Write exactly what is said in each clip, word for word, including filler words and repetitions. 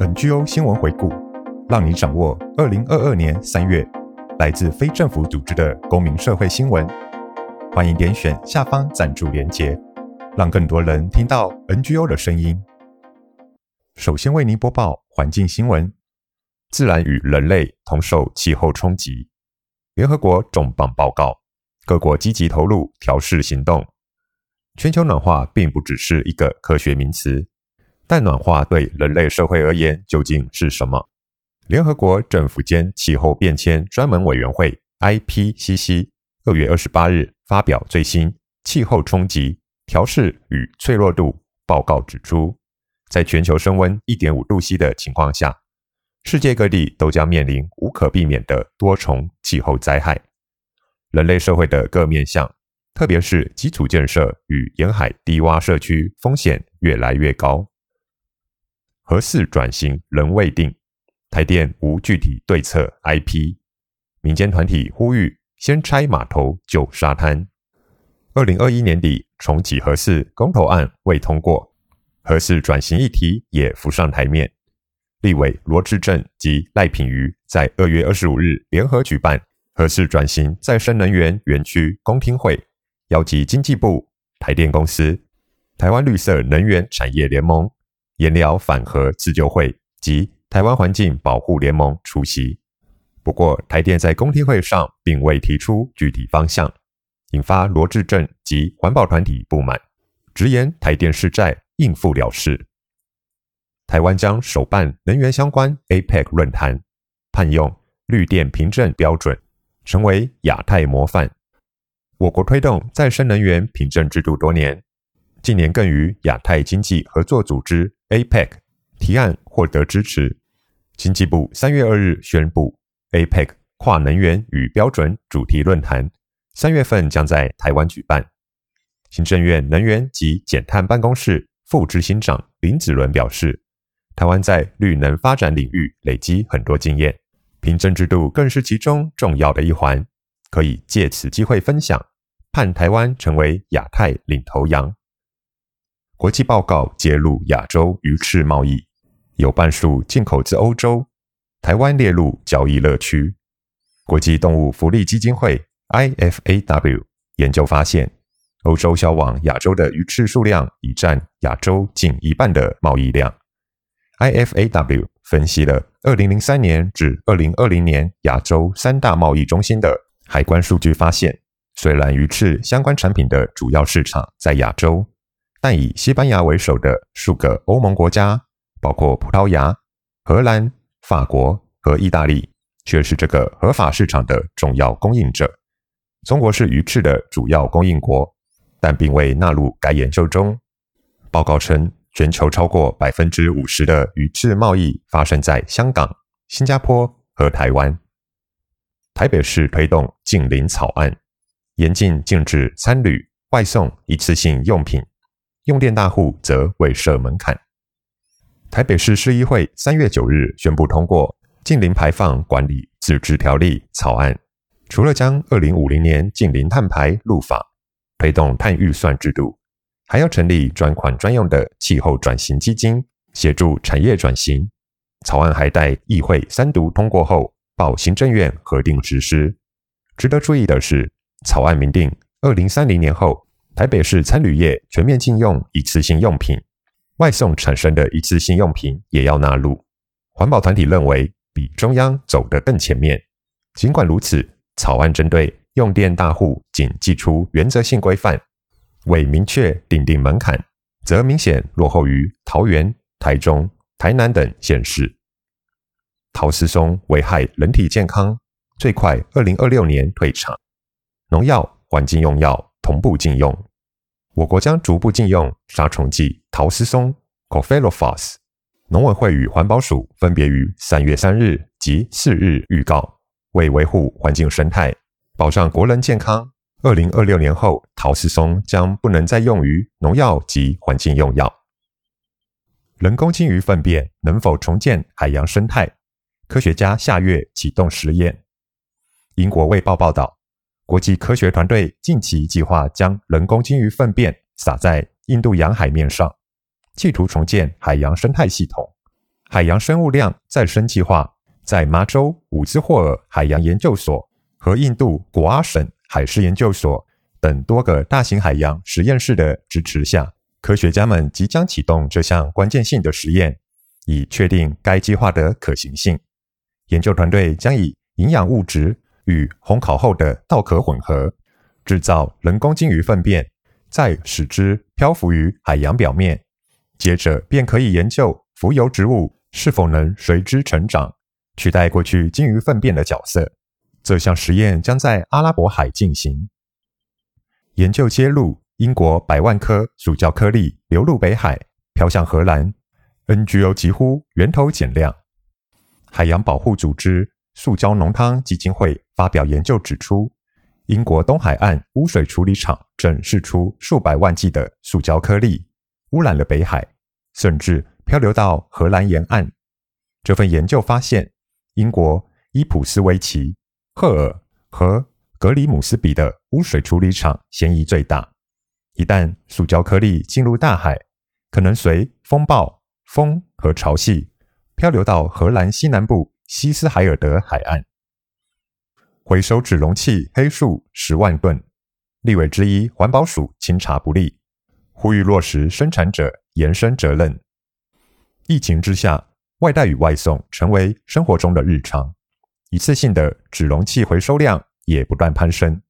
N G O 新闻回顾，让你掌握二零二二年三月来自非政府组织的公民社会新闻。欢迎点选下方赞助连结，让更多人听到 N G O 的声音。首先为您播报环境新闻。自然与人类同受气候冲击，联合国重磅报告，各国积极投入调适行动。全球暖化并不只是一个科学名词，但暖化对人类社会而言究竟是什么？联合国政府间气候变迁专门委员会 I P C C 二月二十八日发表最新《气候冲击、调适与脆弱度》报告指出，在全球升温 一点五度C 的情况下，世界各地都将面临无可避免的多重气候灾害。人类社会的各面向，特别是基础建设与沿海低洼社区风险越来越高。核四转型仍未定，台电无具体对策 I P， 民间团体呼吁先拆码头救沙滩。二零二一年底重启核四公投案未通过，核四转型议题也浮上台面。立委罗致政及赖品妤在二月二十五日联合举办核四转型再生能源园区公听会，邀集经济部、台电公司、台湾绿色能源产业联盟、盐寮反核自救会及台湾环境保护联盟出席。不过台电在公听会上并未提出具体方向，引发罗致政及环保团体不满，直言台电是在应付了事。台湾将首办能源相关 A P E C 论坛，盼用绿电凭证标准，成为亚太模范。我国推动再生能源凭证制度多年，近年更于亚太经济合作组织 A P E C 提案获得支持。经济部三月二日宣布 A P E C 跨能源与标准主题论坛三月份将在台湾举办。行政院能源及减碳办公室副执行长林子伦表示，台湾在绿能发展领域累积很多经验，凭证制度更是其中重要的一环，可以借此机会分享，盼台湾成为亚太领头羊。国际报告揭露亚洲鱼翅贸易，有半数进口自欧洲，台湾列入交易乐区。国际动物福利基金会 I F A W 研究发现，欧洲销往亚洲的鱼翅数量已占亚洲近一半的贸易量。I F A W 分析了二零零三年至二零二零年亚洲三大贸易中心的海关数据，发现虽然鱼翅相关产品的主要市场在亚洲，但以西班牙为首的数个欧盟国家，包括葡萄牙、荷兰、法国和意大利，却是这个合法市场的重要供应者。中国是鱼翅的主要供应国，但并未纳入该研究中。报告称，全球超过 百分之五十 的鱼翅贸易发生在香港、新加坡和台湾。台北市推动净零草案，严禁禁止餐旅、外送一次性用品，用电大户则未设门槛。台北市市议会三月九日宣布通过净零排放管理自治条例草案，除了将二零五零年净零碳排入法，推动碳预算制度，还要成立专款专用的气候转型基金，协助产业转型。草案还待议会三读通过后，报行政院核定实施。值得注意的是，草案明定二零三零年后，台北市餐旅业全面禁用一次性用品，外送产生的一次性用品也要纳入。环保团体认为，比中央走得更前面。尽管如此，草案针对用电大户仅祭出原则性规范，未明确订定门槛，则明显落后于桃园、台中、台南等县市。陶斯松危害人体健康，最快二零二六年退场。农药、环境用药同步禁用，我国将逐步禁用杀虫剂陶斯松 Cofelophos。 农委会与环保署分别于三月三日及四日预告，为维护环境生态，保障国人健康，二零二六年后，陶斯松将不能再用于农药及环境用药。人工鲸鱼粪便能否重建海洋生态？科学家下月启动实验。英国卫报报道，国际科学团队近期计划将人工鲸鱼粪便撒在印度洋海面上，企图重建海洋生态系统，海洋生物量再生计划在麻州伍兹霍尔海洋研究所和印度果阿省海事研究所等多个大型海洋实验室的支持下，科学家们即将启动这项关键性的实验，以确定该计划的可行性。研究团队将以营养物质与烘烤后的稻壳混合，制造人工鲸鱼粪便，再使之漂浮于海洋表面，接着便可以研究浮游植物是否能随之成长，取代过去鲸鱼粪便的角色。这项实验将在阿拉伯海进行。研究揭露英国百万颗塑胶颗粒流入北海，飘向荷兰， N G O 疾呼源头减量。海洋保护组织塑胶浓汤基金会发表研究指出，英国东海岸污水处理厂正释出数百万剂的塑胶颗粒，污染了北海，甚至漂流到荷兰沿岸。这份研究发现，英国伊普斯维奇、赫尔和格里姆斯比的污水处理厂嫌疑最大。一旦塑胶颗粒进入大海，可能随风暴、风和潮汐漂流到荷兰西南部西斯海尔德海岸。回收纸容器黑数十万吨，立委之一环保署清查不力，呼吁落实生产者延伸责任。疫情之下，外带与外送成为生活中的日常，一次性的纸容器回收量也不断攀升，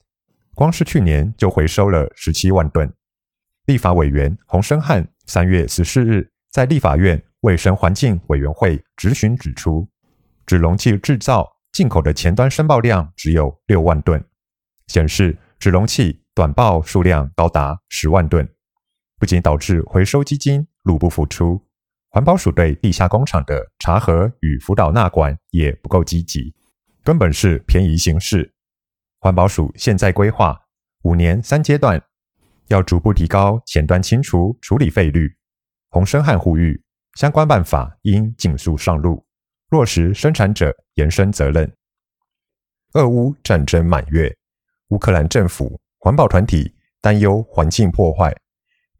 光是去年就回收了十七万吨。立法委员洪申翰三月十四日在立法院卫生环境委员会质询指出，纸容器制造进口的前端申报量只有六万吨，显示纸容器短报数量高达十万吨，不仅导致回收基金入不敷出，环保署对地下工厂的查核与辅导纳管也不够积极，根本是便宜行事。环保署现在规划五年三阶段，要逐步提高前端清除处理费率。洪申翰呼吁，相关办法应尽速上路，落实生产者延伸责任。俄乌战争满月，乌克兰政府、环保团体担忧环境破坏，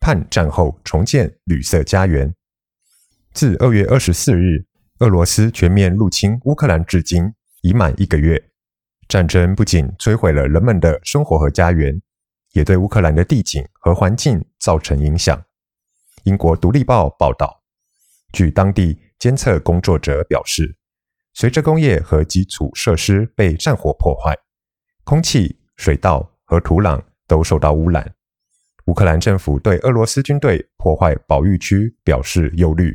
盼战后重建绿色家园。自二月二十四日，俄罗斯全面入侵乌克兰至今，已满一个月。战争不仅摧毁了人们的生活和家园，也对乌克兰的地景和环境造成影响。英国《独立报》报道，据当地监测工作者表示，随着工业和基础设施被战火破坏，空气、水稻和土壤都受到污染。乌克兰政府对俄罗斯军队破坏保育区表示忧虑，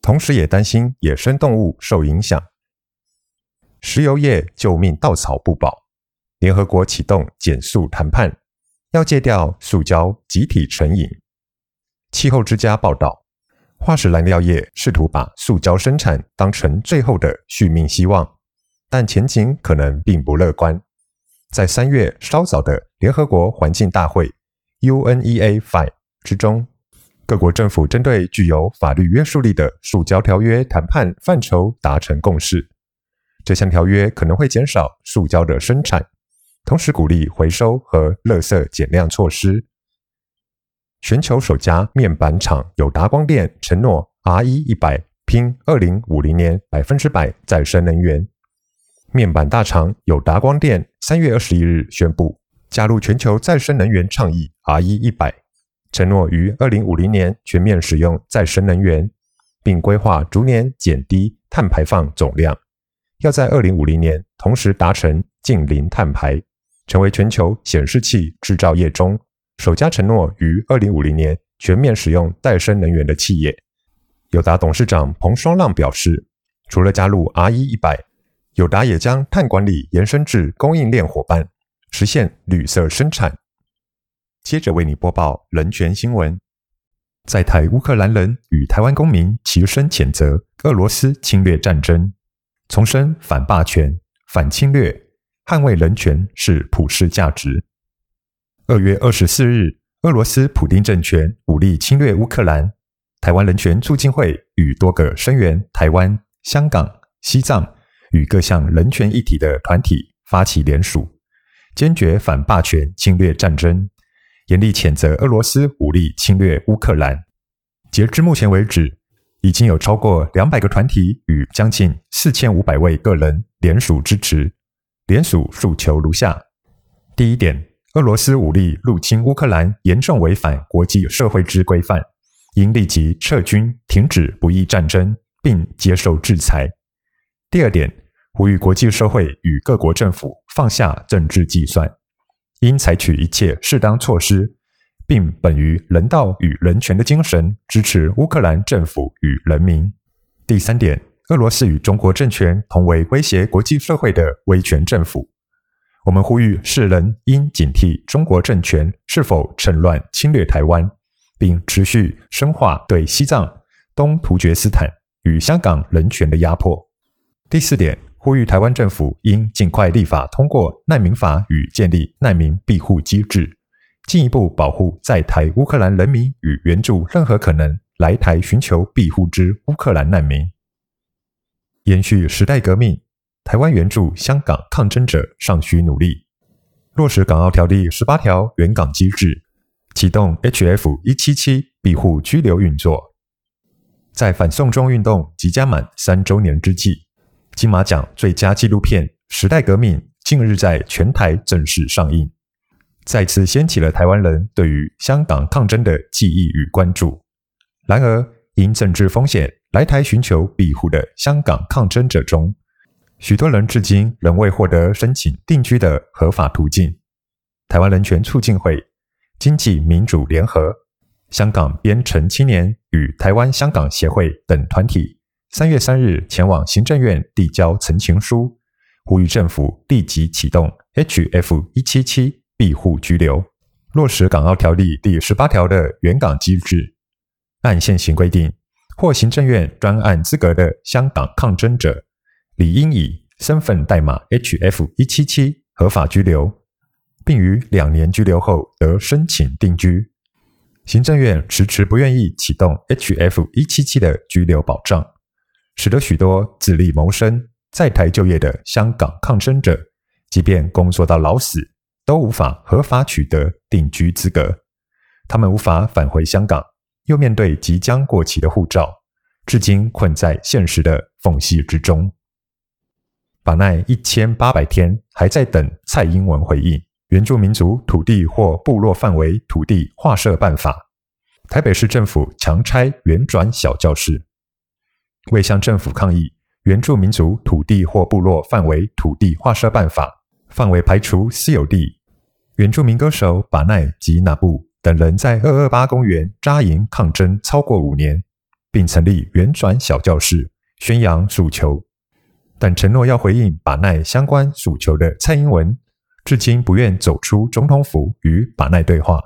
同时也担心野生动物受影响。石油业救命稻草不保，联合国启动减塑谈判，要戒掉塑胶集体成瘾。气候之家报道，化石燃料业试图把塑胶生产当成最后的续命希望，但前景可能并不乐观。在三月稍早的联合国环境大会 U N E A 五 之中，各国政府针对具有法律约束力的塑胶条约谈判范畴达成共识。这项条约可能会减少塑胶的生产，同时鼓励回收和垃圾减量措施。全球首家面板厂友达光电承诺 R E 一百 拼二零五零年 百分之百 再生能源。面板大厂友达光电三月二十一日宣布加入全球再生能源倡议 R E 一百， 承诺于二零五零年全面使用再生能源，并规划逐年减低碳排放总量，要在二零五零年同时达成净零碳排，成为全球显示器制造业中首家承诺于二零五零年全面使用再生能源的企业。友达董事长彭双浪表示，除了加入 R E 一百， 友达也将碳管理延伸至供应链伙伴，实现绿色生产。接着为你播报人权新闻。在台乌克兰人与台湾公民齐声谴责俄罗斯侵略战争，重申反霸权、反侵略、捍卫人权是普世价值。二月二十四日，俄罗斯普丁政权武力侵略乌克兰，台湾人权促进会与多个声援台湾、香港、西藏与各项人权议题的团体发起联署，坚决反霸权侵略战争，严厉谴责俄罗斯武力侵略乌克兰。截至目前为止，已经有超过两百个团体与将近四千五百位个人联署支持。联署诉求如下：第一点，俄罗斯武力入侵乌克兰严重违反国际社会之规范，应立即撤军，停止不义战争，并接受制裁。第二点，呼吁国际社会与各国政府放下政治计算，应采取一切适当措施，并本于人道与人权的精神支持乌克兰政府与人民。第三点，俄罗斯与中国政权同为威胁国际社会的威权政府，我们呼吁世人应警惕中国政权是否趁乱侵略台湾，并持续深化对西藏、东突厥斯坦与香港人权的压迫。第四点，呼吁台湾政府应尽快立法通过难民法与建立难民庇护机制，进一步保护在台乌克兰人民与援助任何可能来台寻求庇护之乌克兰难民。延续时代革命，台湾援助香港抗争者尚需努力。落实港澳条例十八条援港机制，启动 H F 一七七 庇护居留运作。在反送中运动即将满三周年之际，金马奖最佳纪录片《时代革命》近日在全台正式上映，再次掀起了台湾人对于香港抗争的记忆与关注。然而，因政治风险来台寻求庇护的香港抗争者中，许多人至今仍未获得申请定居的合法途径。台湾人权促进会、经济民主联合、香港边城青年与台湾香港协会等团体三月三日前往行政院递交陈情书，呼吁政府立即启动 H F 一七七庇护居留，落实港澳条例第十八条的援港机制。按现行规定，获行政院专案资格的香港抗争者理应以身份代码 H F 一七七 合法居留，并于两年居留后得申请定居。行政院迟迟不愿意启动 H F 一七七 的居留保障，使得许多自力谋生在台就业的香港抗争者，即便工作到老死都无法合法取得定居资格。他们无法返回香港，又面对即将过期的护照，至今困在现实的缝隙之中。把那一千八百天还在等蔡英文回应《原住民族土地或部落范围土地划设办法》，台北市政府强拆原转小教室。为向政府抗议《原住民族土地或部落范围土地划设办法》范围排除私有地，原住民歌手巴奈及纳布等人在二二八公园扎营抗争超过五年，并成立原转小教室，宣扬诉求。但承诺要回应巴奈相关诉求的蔡英文，至今不愿走出总统府与巴奈对话。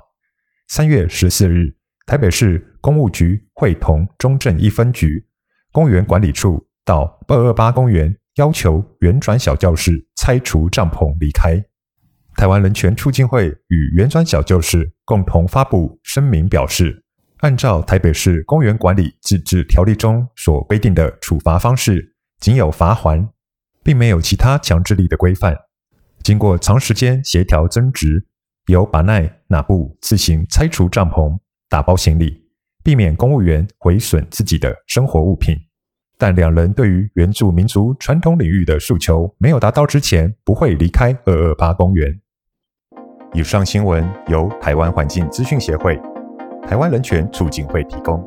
三月十四日，台北市公务局会同中正一分局、公园管理处到二二八公园，要求原转小教室拆除帐篷离开。台湾人权促进会与原转小教室共同发布声明表示，按照台北市公园管理自治条例中所规定的处罚方式，仅有罚锾，并没有其他强制力的规范。经过长时间协调争执，由巴奈、纳布自行拆除帐篷，打包行李，避免公务员毁损自己的生活物品。但两人对于原住民族传统领域的诉求没有达到之前，不会离开二二八公园。以上新闻由台湾环境资讯协会、台湾人权促进会提供。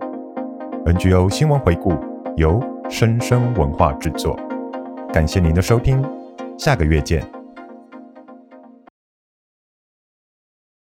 N G O 新闻回顾由生生文化制作。感谢您的收听，下个月见。